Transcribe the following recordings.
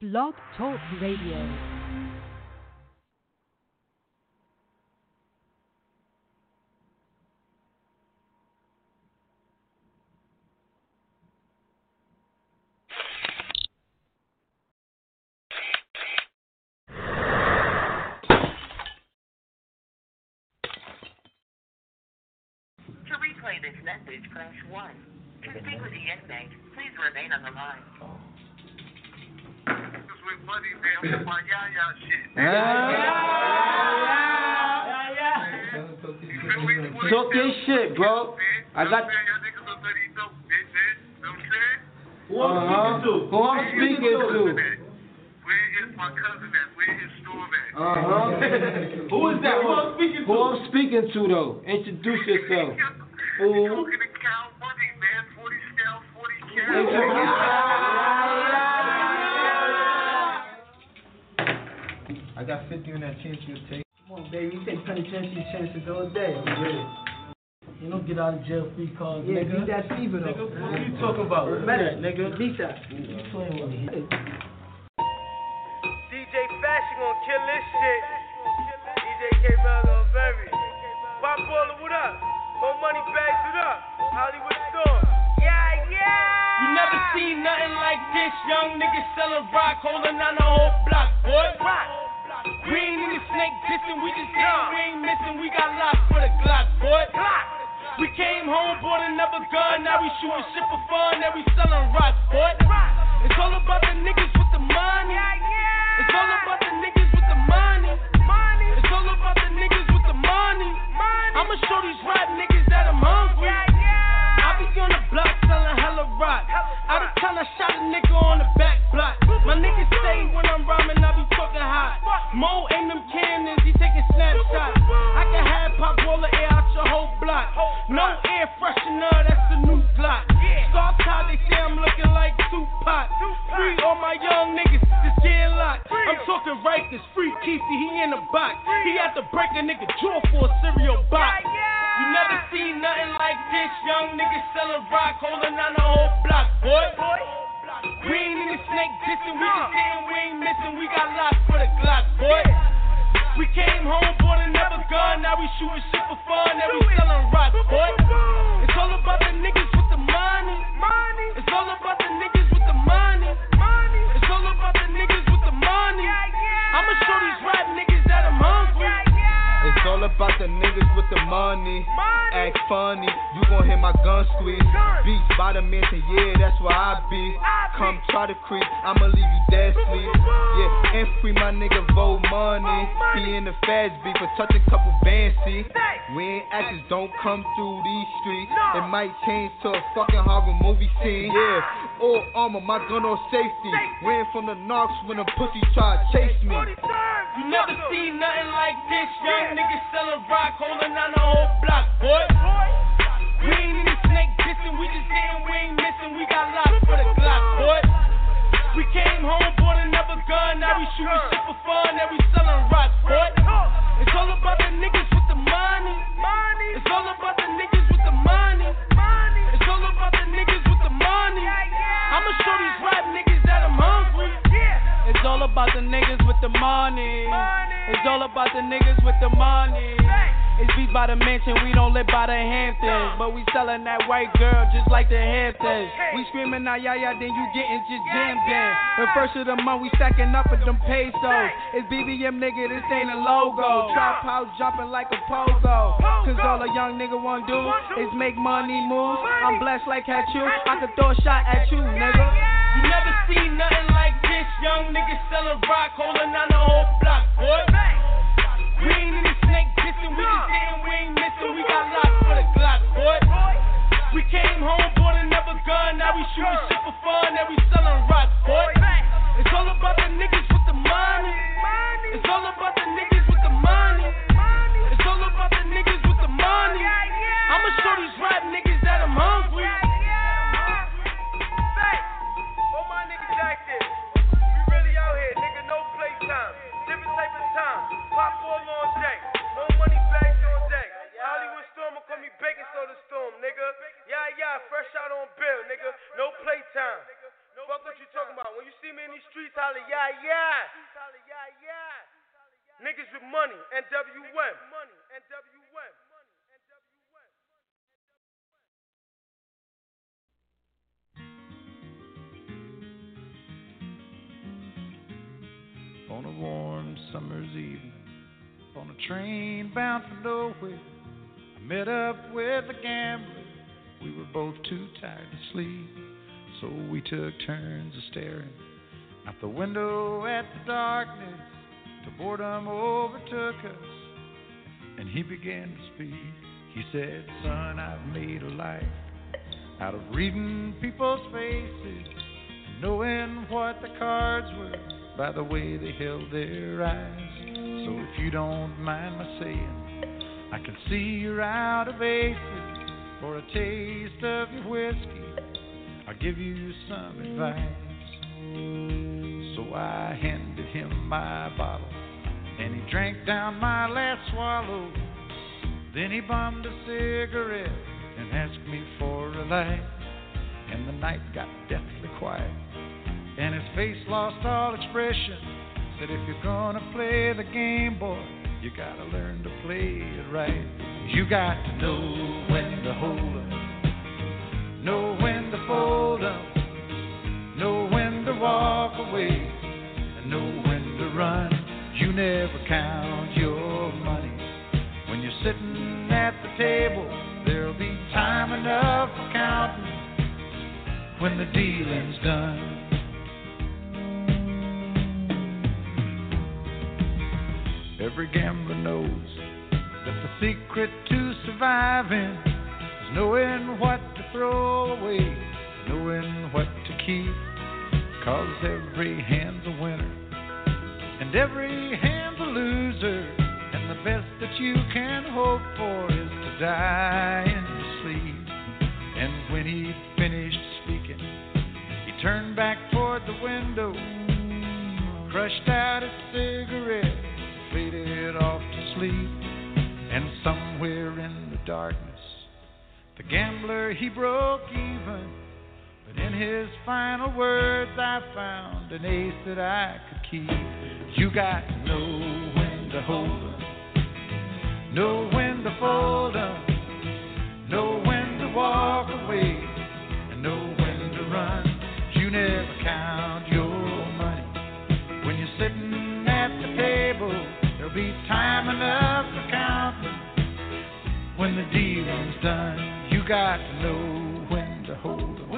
Blog Talk Radio. This message, press 1. To speak with the inmate, please remain on the line. Because we're bloody damn my yaya shit. Yeah. Talk your shit, bro. I got you. Who I'm speaking to? Where is my cousin at? Where is Storm at? Who is that? Who I'm speaking to? Who I'm speaking to, though? Introduce yourself. You're talking to Cal Money, man. 40 Cal, 40 Cal. I got 50 on that chance you'll take. Come on, baby. You take penitentiary chances all day. I'm ready. You don't get out of jail free cards, nigga. Yeah, beat that fever, though. Nigga, what are you talking about? That, nigga. Beat that. You playing with me. DJ Fashion gonna kill this shit. DJ K-Bell gonna bury it. Bob Baller, what up? More money bags it up, Hollywood store. Yeah, yeah. You never seen nothing like this, young nigga selling rock, holding on the whole block, boy. Rock. We ain't even snake dissing, we just ain't, we ain't missing. We got locked for the Glock, boy. Glock. We came home, bought another gun, now we shooting shit for fun, now we selling rock, boy. Rock. It's all about the niggas with the money. Yeah, yeah. It's all about the niggas with the money. Money. It's all about the niggas with the money. Money. I'ma show these rap niggas. I shot a nigga on the back block. My niggas say when I'm rhyming, I be talking hot. Mo aim them cannons, he taking snapshots. I can have pop all the air out your whole block. No air freshener, that's the new Glock. Star tie, they say I'm looking like Tupac. Free all my young niggas, this jail lock. I'm talking right, this free Keefy, he in the box. He had to break a nigga jaw for a cereal box. You never seen nothing like this, young niggas selling rock, holding on the whole block, boy. We ain't even snake dissing, we just saying we ain't missing, we got locked for the Glock, boy. We came home, bought another gun, now we shooting shit for fun, now we selling rock, boy. It's all about the niggas with the money. It's all about the niggas with the money. It's all about the niggas with the money. I'ma show these rap niggas that I'm hungry. It's all about the niggas with the money. Act funny, you gon' hear my gun squeeze. Beats by the mansion, yeah, that's where I be. Come try to creep, I'ma leave you dead sleep. Yeah, and free my nigga vote money. He in the fast beat for touching couple bands, see. We ain't actors, don't come through these streets. It might change to a fucking horror movie scene. Yeah, all armor, my gun on safety. Ran from the knocks when a pussy tried to chase me. You never seen nothing like this, young. Niggas selling rock, holding on the whole block, boy. We ain't even snake dissing, we just saying we ain't missing. We got locked for the Glock, boy. We came home, bought another gun, now we shooting shit for fun, now we selling rock, boy. It's all about the niggas with the money. It's all about the niggas with the money. It's all about the niggas with the money. I'ma show these rap niggas that I'm hungry. It's all about the niggas with the money. It's all about the niggas with the money. It's beat by the mansion, we don't live by the Hamptons. But we sellin' that white girl just like the Hamptons. We screamin' out, yeah, then you gettin' just jammed in. The first of the month, we stacking up with them pesos. It's BBM, nigga, this ain't a logo. Trap house jumpin' like a pogo. Cause all a young nigga wanna do is make money moves. I'm blessed like Hachu, I could throw a shot at you, nigga. You never seen nothing like this, young nigga sellin' rock, holdin' on the whole block, boy. We ain't in the snake dissing, we just saying we ain't missing. We got locked for the Glock, boy. We came home, bought another gun, now we shooting shit for fun, now we selling rock, boy. It's all about the niggas with the money. It's all about the niggas with the money. It's all about the niggas with the money. I'ma show these rap niggas that I'm hungry. Coming in these streets, holla, yeah, yeah. Niggas with money, NWM. On a warm summer's evening, on a train bound for nowhere, I met up with a gambler. We were both too tired to sleep, so we took turns of staring out the window at the darkness till boredom overtook us, and he began to speak. He said, "Son, I've made a life out of reading people's faces and knowing what the cards were by the way they held their eyes. So if you don't mind my saying, I can see you're out of aces. For a taste of your whiskey, I'll give you some advice." So I handed him my bottle, and he drank down my last swallow. Then he bummed a cigarette and asked me for a light. And the night got deathly quiet, and his face lost all expression. Said, "If you're gonna play the game, boy, you gotta learn to play it right. You got to know when to hold 'em, know when to fold 'em, know when to walk away, and know when to run. You never count your money. When you're sitting at the table, there'll be time enough for counting when the dealing's done." Every gambler knows that the secret to surviving is knowing what to throw away, knowing what to keep, 'cause every hand's a winner and every hand's a loser, and the best that you can hope for is to die in your sleep. And when he finished speaking, he turned back toward the window, crushed out his cigarette, faded off to sleep. And somewhere in the darkness, the gambler, he broke even. But in his final words, I found an ace that I could keep. You got to know when to hold 'em, know when to fold 'em, know when to walk away, and know when to run. You never count your money. When you're sitting at the table, there'll be time enough for counting when the dealing's done. You got to know when to hold 'em,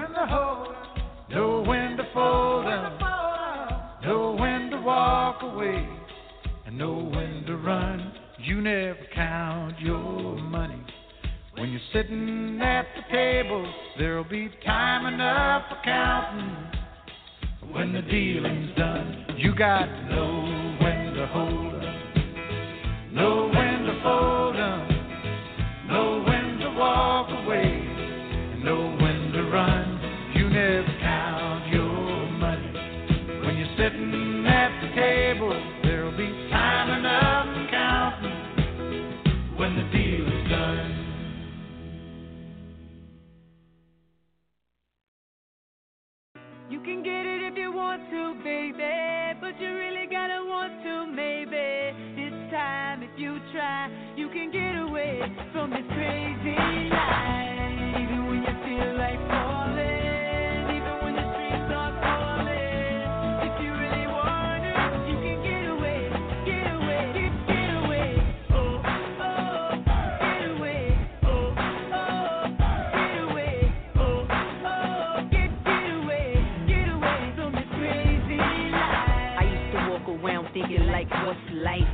know when to fold 'em, know when to walk away, and know when to run. You never count your money. When you're sitting at the table, there'll be time enough for counting when the dealing's done. You got to know when to hold 'em, know when to fold 'em, know when to walk away, and know when to run. You never count your money. When you're sitting at the table, there'll be time enough for counting when the deal is done. You can get it if you want to, baby, but you really gotta want to, maybe. Time if you try, you can get away from this crazy life. Even when you feel like falling, even when the streets are calling, if you really want it, you can get away, get away, get away, oh, oh, get away, oh, oh, get away, oh, oh, get away, get away from this crazy life. I used to walk around thinking like, what's life?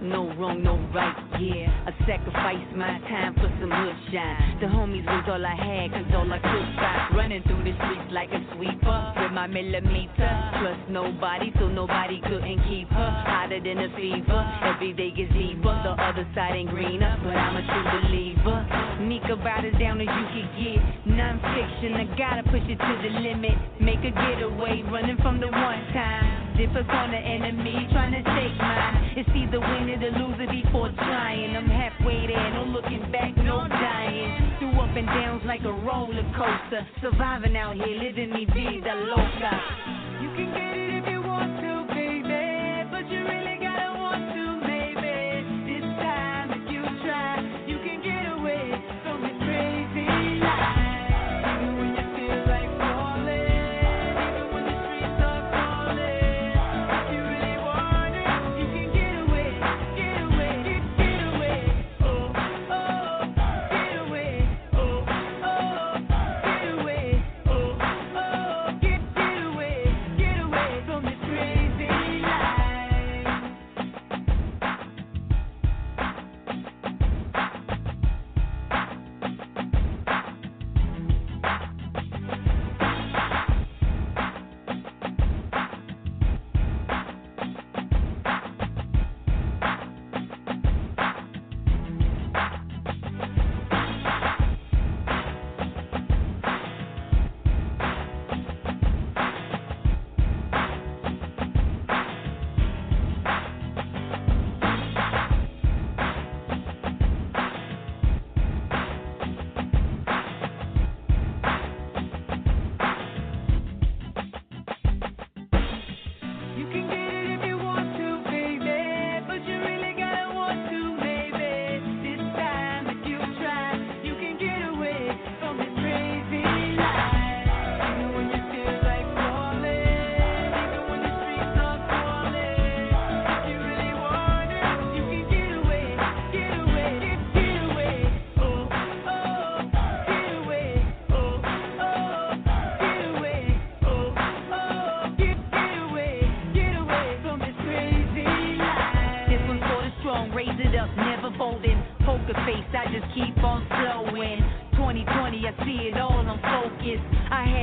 No wrong, no right, yeah. I sacrificed my time for some hood shine. The homies was all I had, 'cause all I could find. Running through the streets like a sweeper with my millimeter. Plus nobody, so nobody couldn't keep her. Hotter than a fever, every day gets deeper. The other side ain't greener, but I'm a true believer. Nika brought it down as you could get. Non-fiction, I gotta push it to the limit. Make a getaway, running from the one time. Different on the enemy, trying to take mine. It's either win or the loser before trying. I'm halfway there, no looking back, no dying. Through up and downs like a roller coaster. Surviving out here, living me vida loca. You can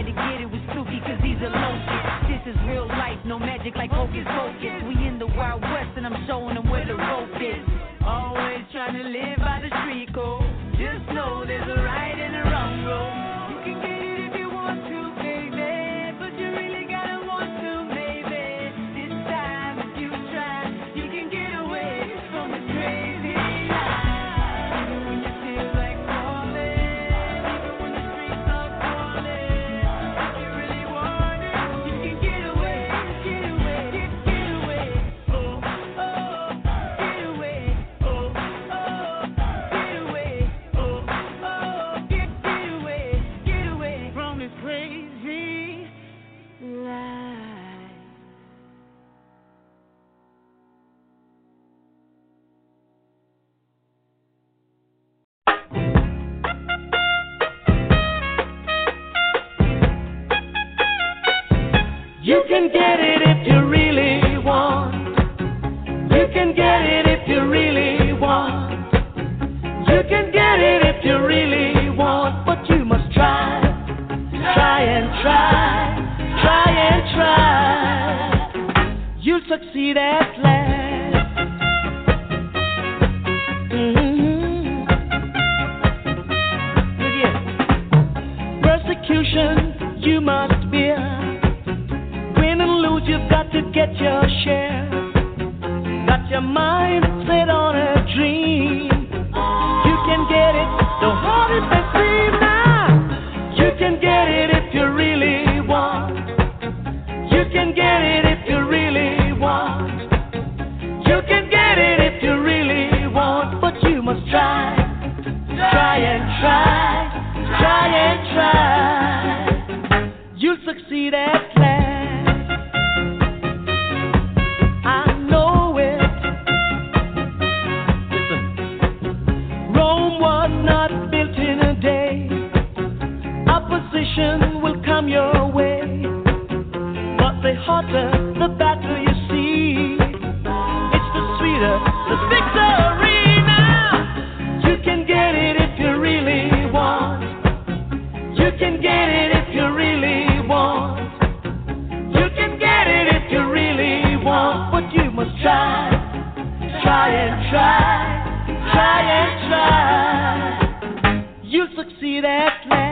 had to get it with Suki, cause he's a local. This is real life, no magic like Hocus Pocus. We in the Wild West and I'm showing them where the rope is. Always trying to live by the street code. Just know there's a right and a wrong road. You can get it if you want to, baby, but you really gotta want to, maybe. This time if you try, you can get away from the crazy life. Even when you feel like falling, even when the streets are calling, if you really want it, you can get away, get away, get away. Oh, oh, get away. Oh, oh, get away. Oh, oh, get away, get away from this crazy life. You can get it if you really want. You can get it if you really want. You can get it if you really want, but you must try, try and try, try and try. You'll succeed at last. Look here. Persecution you must bear. Win and lose, you've got to get your share. Got your mind set on a dream. You can get it, no hard it may seem now. You can get it if you really want. You can get it if you really want. You can get it if you really want, but you must try, try and try, try and try. You'll succeed at last. Will come your way, but the hotter the battle you see, it's the sweeter the victory. Now you can get it if you really want. You can get it if you really want. You can get it if you really want, but you must try, try and try, try and try. You'll succeed at last.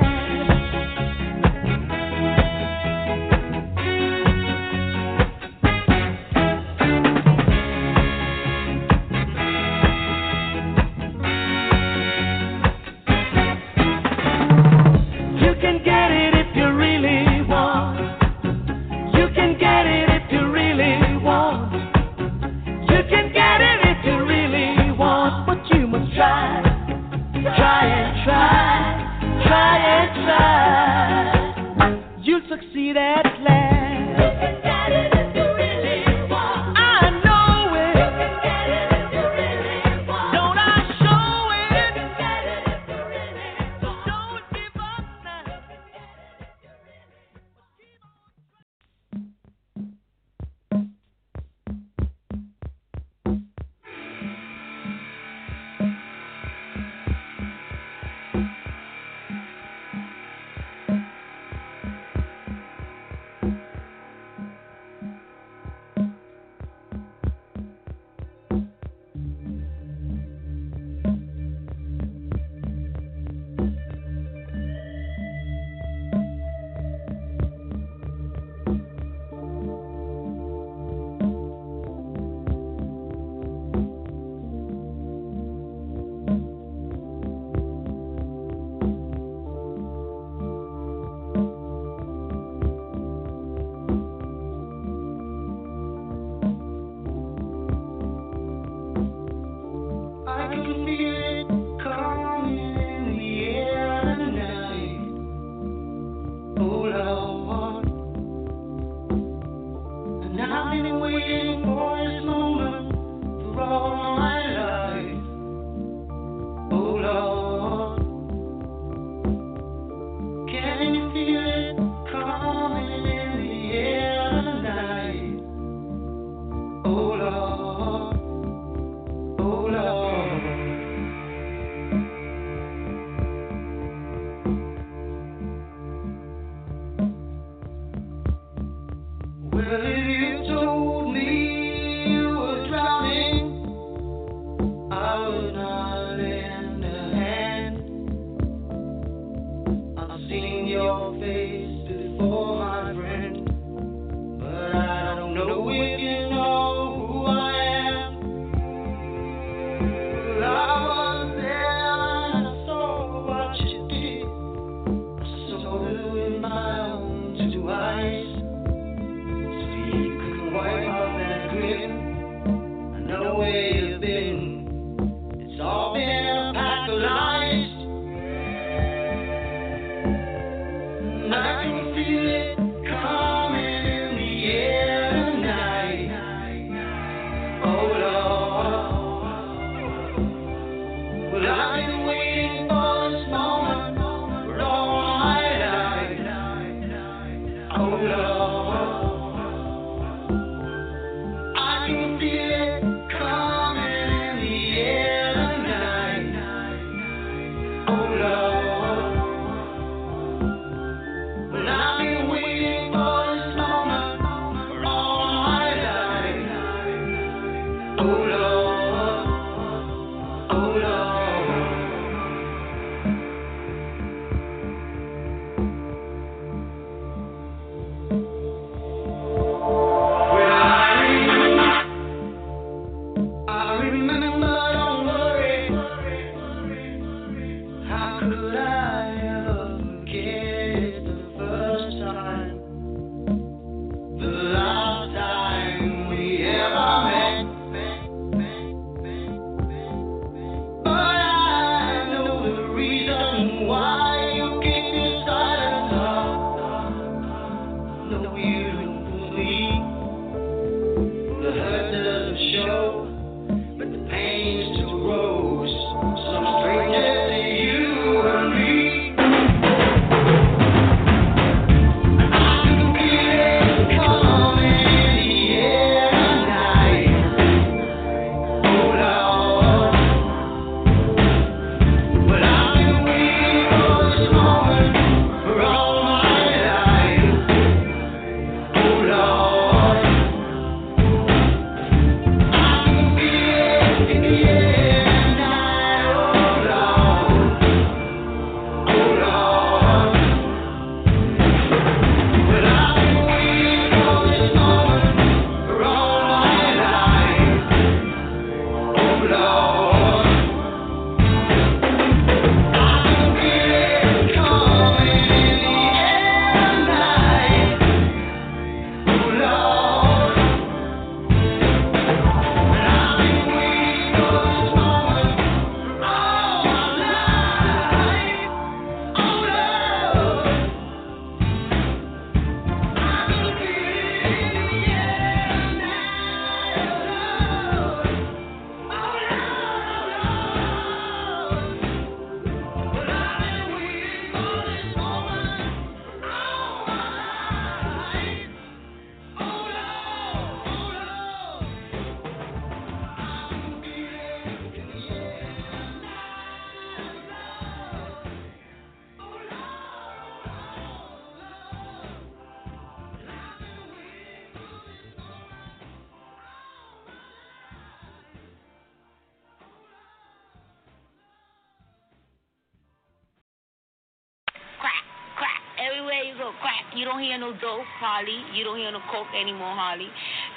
You don't hear no dope, Holly. You don't hear no coke anymore, Holly.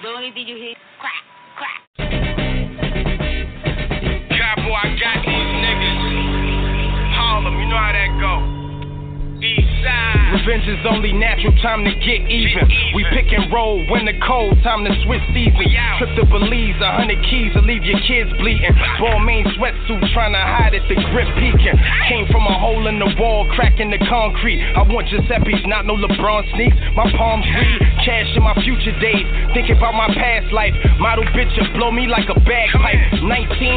The only thing you hear is crack, crack. Cowboy, I got these niggas. Harlem, you know how that go. Eastside. Revenge is only natural, time to get even. We pick and roll, winter cold, time to switch season. Trip to Belize, 100 keys to leave your kids bleeding. Balmain sweatsuit, trying to hide it, the grip peeking. Came from a hole in the wall, cracking the concrete. I want Giuseppe's, not no LeBron sneaks. My palms read, cash in my future days. Thinking about my past life. Model bitch will blow me like a bagpipe. 19,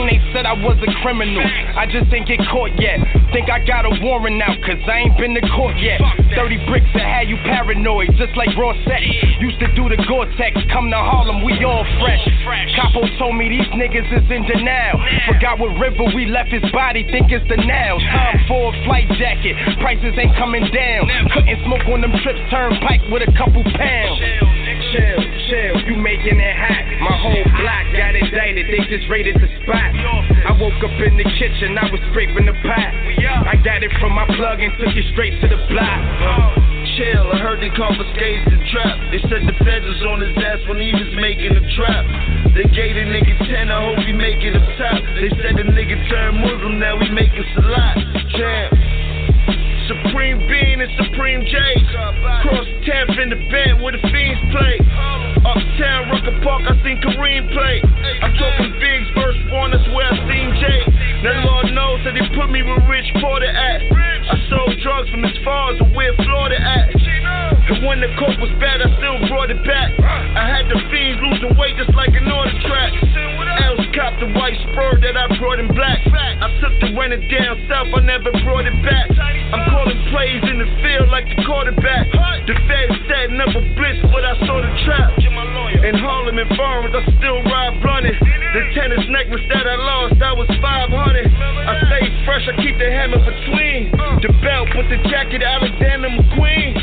they said I was a criminal. I just ain't get caught yet. Think I got a warrant out, cause I ain't been to court yet. 30 bricks that had you paranoid, just like raw sex. Used to do the Gore-Tex, come to Harlem, we all fresh. Capo told me these niggas is in denial. Forgot what river we left his body, think it's the now. Time for a flight jacket, prices ain't coming down. Couldn't smoke on them trips, turnpike with a couple pounds. Chill, you making it hot. My whole block got indicted, they just raided the spot. I woke up in the kitchen, I was scraping the pot. I got it from my plug and took it straight to the block. Chill, I heard they confiscated the trap. They said the feds was on his ass when he was making the trap. They gave the nigga 10, I hope he make it up top. They said the nigga turned Muslim, now we making salat. Champ Supreme Bean and Supreme J. Cross 10th in the band where the fiends play. Uptown, Rucker Park, I seen Kareem play. I'm talking Biggs, verse 1, that's where I seen Jay. Now Lord knows that they put me where Rich Porter at. I sold drugs from as far as where Florida at. And when the coke was bad, I still brought it back. I had the fiends losing weight just like an order track. Else copped the white spur that I brought in black. I took the running down south, I never brought it back. I'm calling plays in the field like the quarterback. The feds said never blitz, but I saw the trap. In Harlem and Barnes, I still ride blunted. The tennis necklace that I lost, I was 500. I stay fresh, I keep the hammer between the belt with the jacket, Alexander McQueen.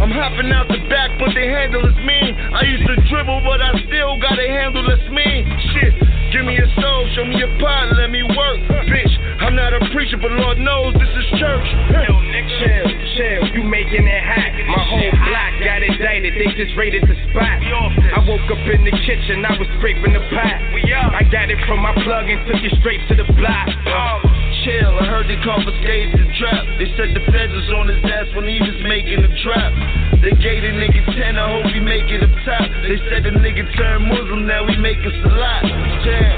I'm hopping out the back, but the handle is mean. I used to dribble, but I still got a handle that's mean. Shit, give me your soul, show me your pot, let me work, bitch. I'm not a preacher, but Lord knows this is church. Chill, you making it hot. My whole block got indicted, they just raided the spot. I woke up in the kitchen, I was scraping the pot. I got it from my plug and took it straight to the block. Chill, I heard they confiscated the trap. They said the feds was on his ass when he was making the trap. They gave the nigga 10, I hope he make it up top. They said the nigga turned Muslim, now we making salat. Damn.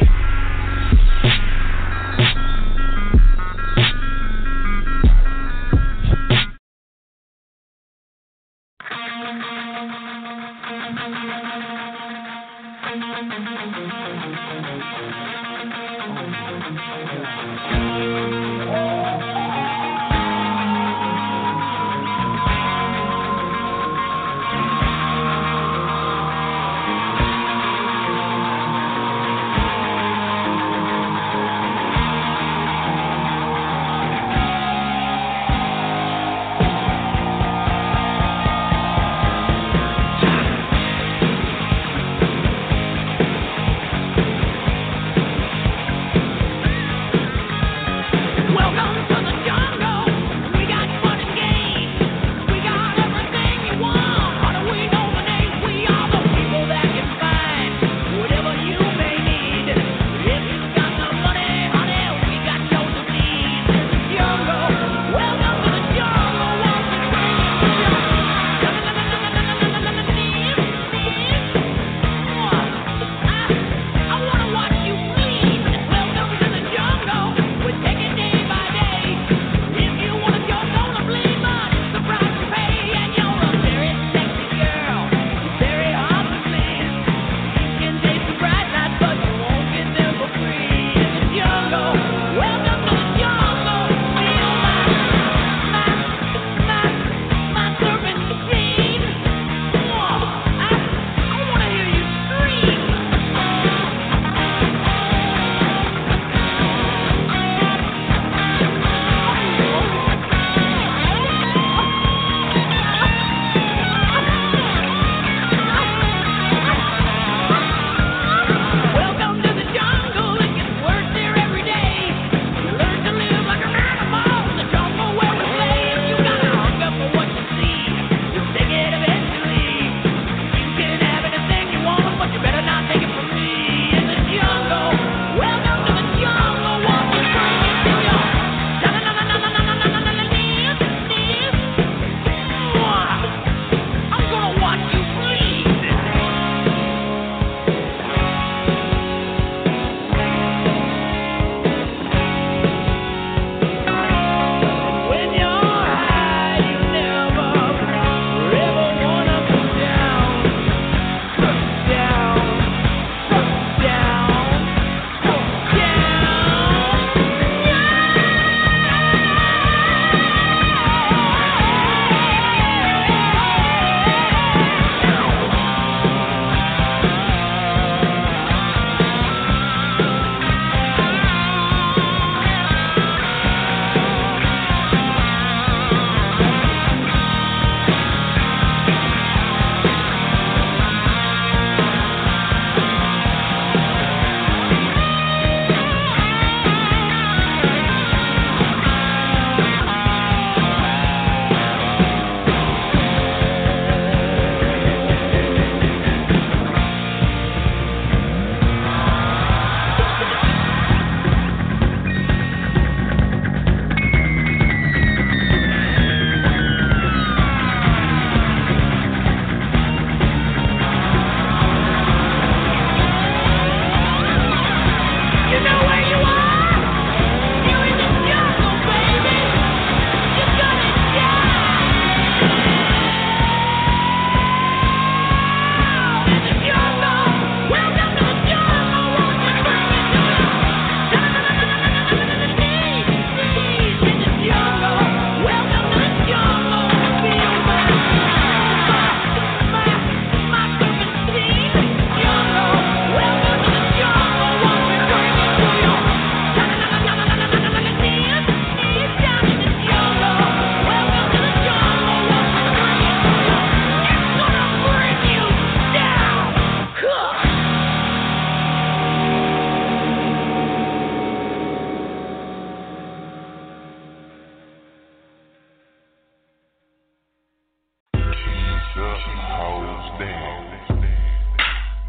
Welcome to the jungle.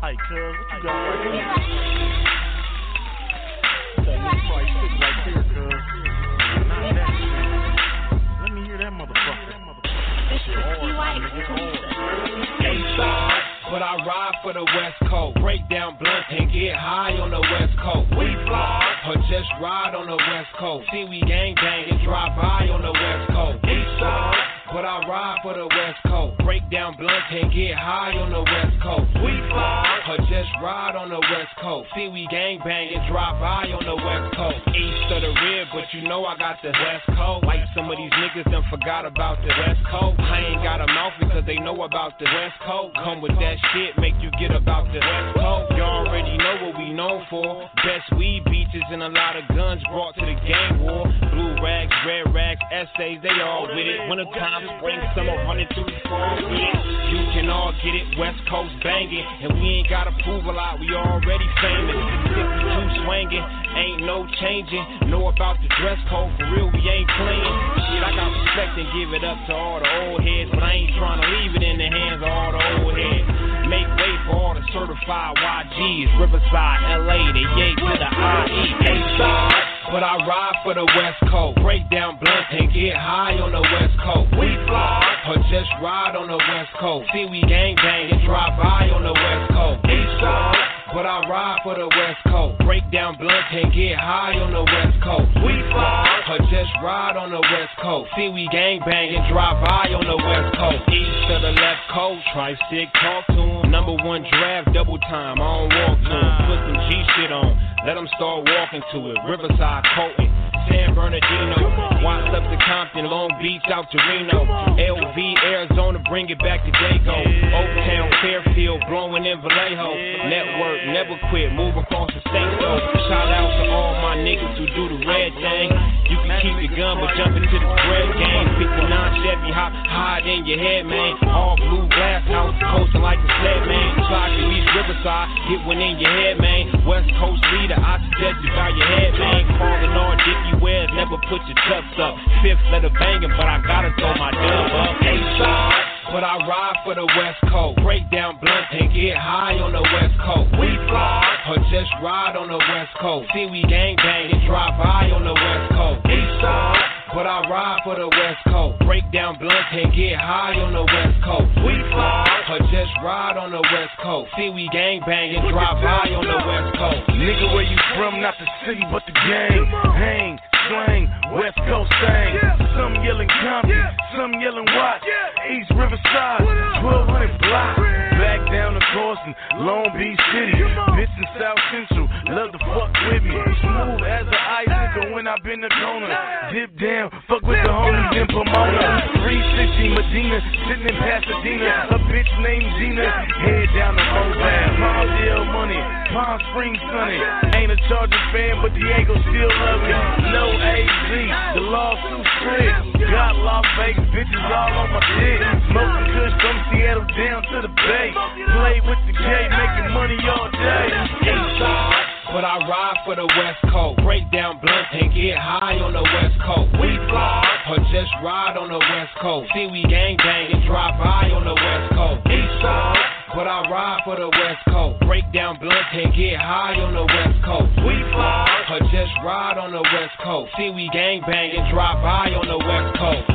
tight, cuz. What you got right here? That little price stick right there, cuz. Not that shit. Let me hear that motherfucker. That shit hard. It's hard. But I ride for the West Coast. Break down blunt and get high on the West Coast. We fly or just ride on the West Coast. See, we gang bang and drive by on the West Coast. We fly, but I ride for the West Coast. Break down blunt and get high on the West Coast. We fly or just ride on the West Coast. See, we gang bang and drive by on the West Coast. East of the rib, but you know I got the West Coast. Like some of these niggas done forgot about the West Coast. I ain't got a mouth because they know about the West Coast. Come with that shit, make you get about the West Coast. Y'all already know what we known for. Best weed, beaches, and a lot of guns brought to the gang war. Blue rags, red rags, essays, they all with it. Wintertime, spring, summer, running through the fall. You can all get it, West Coast banging. And we ain't gotta prove a lot, we already famous. 52 swanging, ain't no changing. Know about the dress code, for real, we ain't playing. Shit, I got respect and give it up to all the old heads. But I ain't tryna leave it in the hands of all the old heads. Make way for all the certified YGs. Riverside, LA, the Yay to the IE. Inside, but I ride for the West Coast. Break down blunt and get high on the West Coast. We fly or just ride on the West Coast. See, we gang bang and drive by on the West Coast. Inside, but I ride for the West Coast. Break down blunt and get high on the West Coast. We fly or just ride on the West Coast. See, we gang bang and drive by on the West Coast. East of the left coast, tri-stick, talk to them. Number one draft, double time, I don't walk to it. Put some G shit on, let them start walking to it. Riverside, Colton, San Bernardino, Watts up to Compton, Long Beach out to Reno, LV, Arizona, bring it back to Dago, Oaktown, Fairfield, blowing in Vallejo. Network, never quit, move across the state though. Shout out to all my niggas who do the red thing. You can keep your gun, but jump into the bread game. 59 Chevy, hop high in your head, man. All blue glass house, coasting like a sled, man. Slide to East Riverside, hit one in your head, man. West Coast leader, I suggest you buy your head, man. Calling all Dickie Wears, never put your cups up. Fifth letter banging, but I gotta throw my dub up. Inside, but I ride for the West Coast. Break down blunt and get high on the West Coast. We fly or just ride on the West Coast. See, we gang bang and drive by on the West Coast. Eastside, but I ride for the West Coast. Break down blunt and get high on the West Coast. We fly or just ride on the West Coast. See, we gang bang and drive by on the West Coast. Nigga, where you from? Not the city, but the gang. Hang. Slang, West Coast thing. Some yelling Compton, some yelling Watts. East Riverside, 1200 block. Back down to Carson, Long Beach City. Bitch in South Central, love to fuck with me. Smooth as an icicle when I bend the corner. Dip down, fuck with the homies in Pomona. 360 Medina, sitting in Pasadena. A bitch named Gina, head down the road. Palm Deal money, Palm Springs sunny. Ain't a Chargers fan, but Diego still love me. No AZ, the lawsuit split. Got Las Vegas bitches all on my dick. Smoking kush from Seattle down to the Bay. Play with the K, making money all day. Inside, but I ride for the West Coast. Break down blunt and get high on the West Coast. We fly or just ride on the West Coast. See, we gang bang and drive by on the West Coast. Inside, but I ride for the West Coast. Break down blunt and get high on the West Coast. We fly or just ride on the West Coast. See, we gang bang and drive by on the West Coast.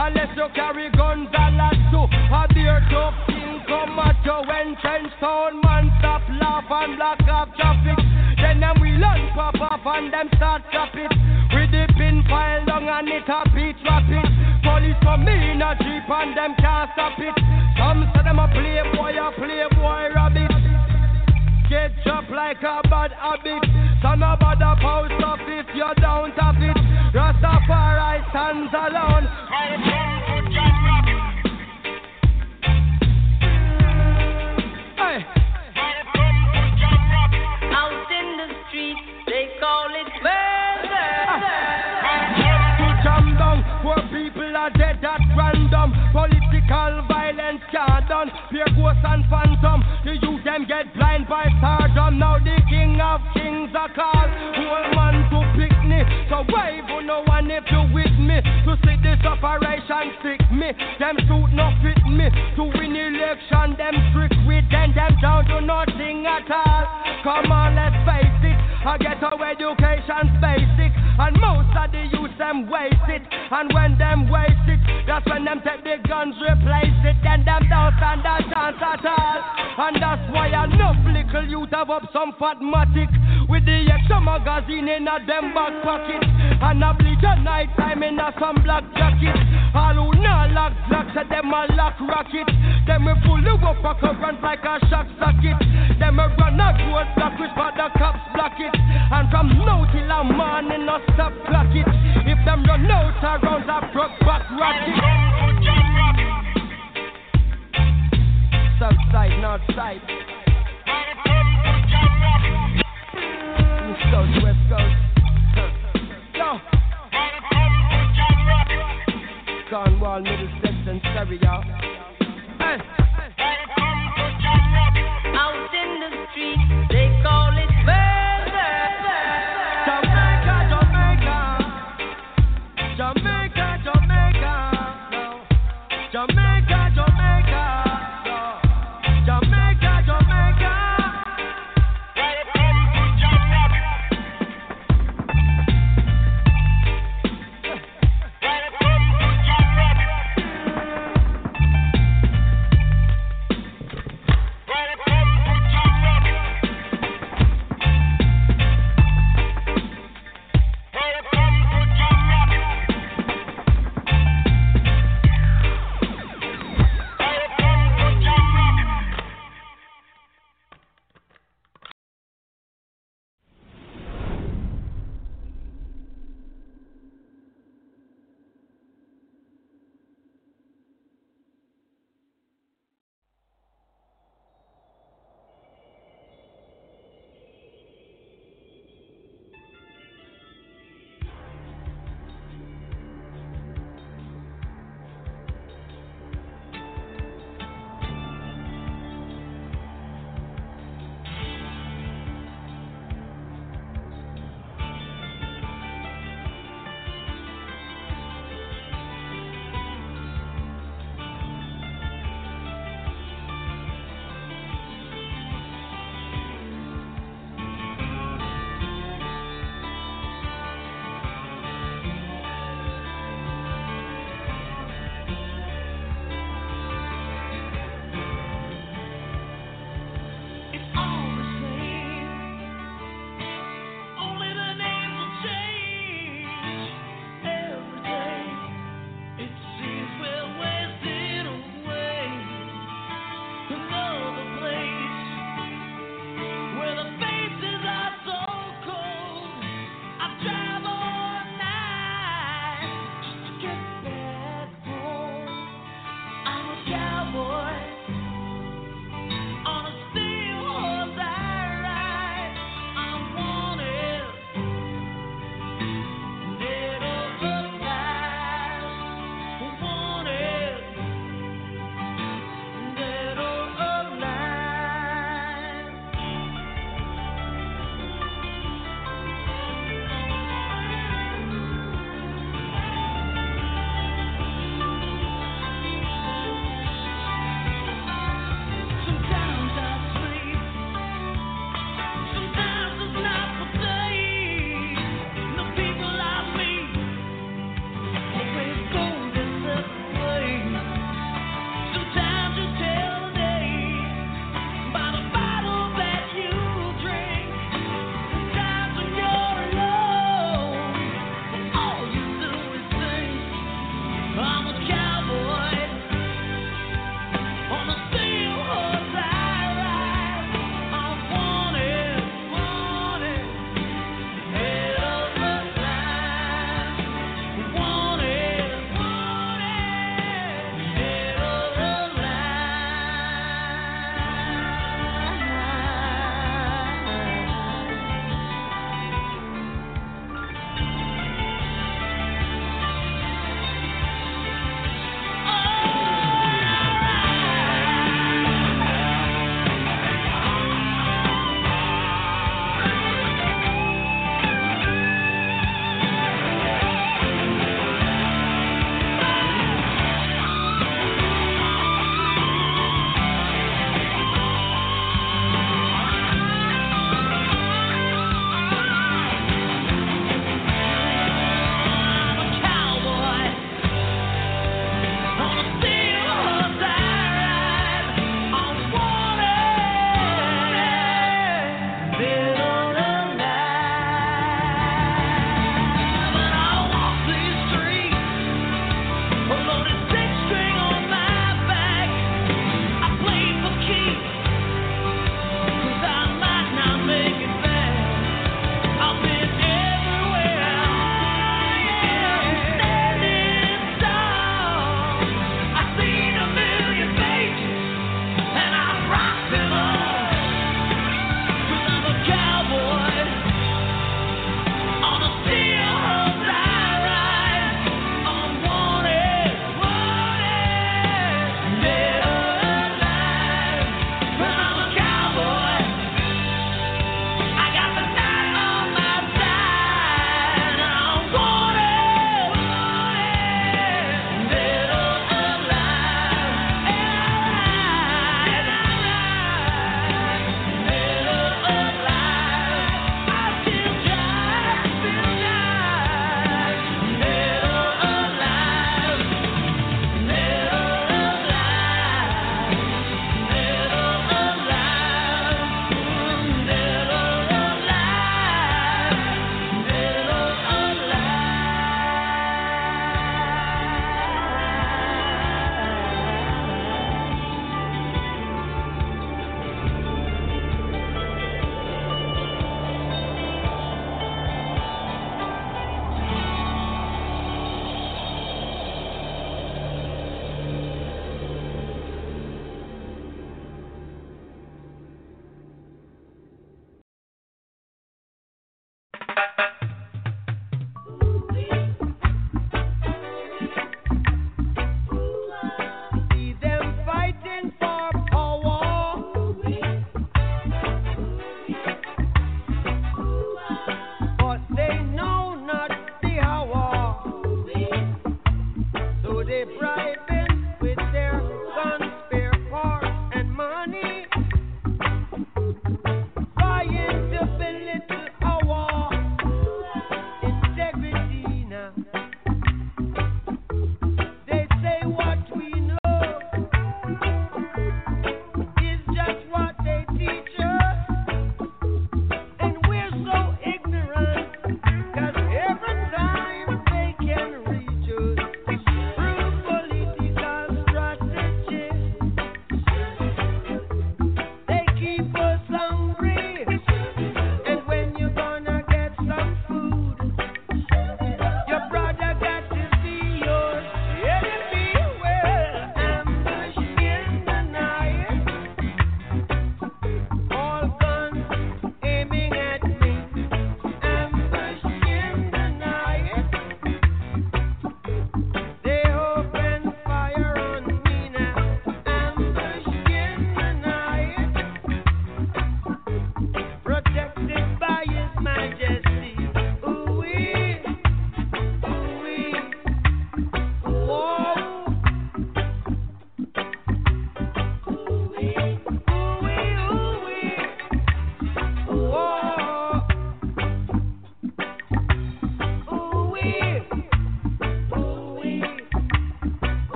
Unless you carry guns and lasso, a deer duck in come at you. Jamestown, man stop laugh and block off traffic. Then them we learn pop off and them start chop it. With the pin file long and it happy trap it. Police for me in a jeep and them can't stop it. Some say them a playboy rabbit. Get chopped like a bad habit. Son of a da post off if you're down top it. Rastafari stands alone. Out in the street, they call it murder. To jam down, poor people are dead at random. Political violence can't done. Fear ghosts and phantom. The youth them get blind by stardom. Now the king of kings are called. Old man to picnic. So why would no one if you with me? To see this operation sick me. Them suit no fit me. To win election, them trick with them down to nothing at all. Come on, let's face it. I get our education's basic. And most of the youth them waste it. And when them waste it, that's when them take the guns, replace it. Then them don't stand a chance at all. And that's why enough little youth have up some fatmatic. With the extra magazine in a them back pocket. And a bleach at night time in a some black jacket. All who not lock blocks at them a lock rocket. Them we pull you up a current like a shock socket. Them we run a road block which for the cops block it. And from now till a morning no stop clock it. If them run out around a broke back rocket. South side, north side. East coast, west coast. Yo. Cornwall, Middlesex and Surrey, y'all. Hey. Out in the street, they call it murder. Jamaica, Jamaica. Jamaica, Jamaica. No. Jamaica, Jamaica. No. Jamaica, Jamaica. Welcome to Jam Rabbit. Welcome to Jam Rabbit.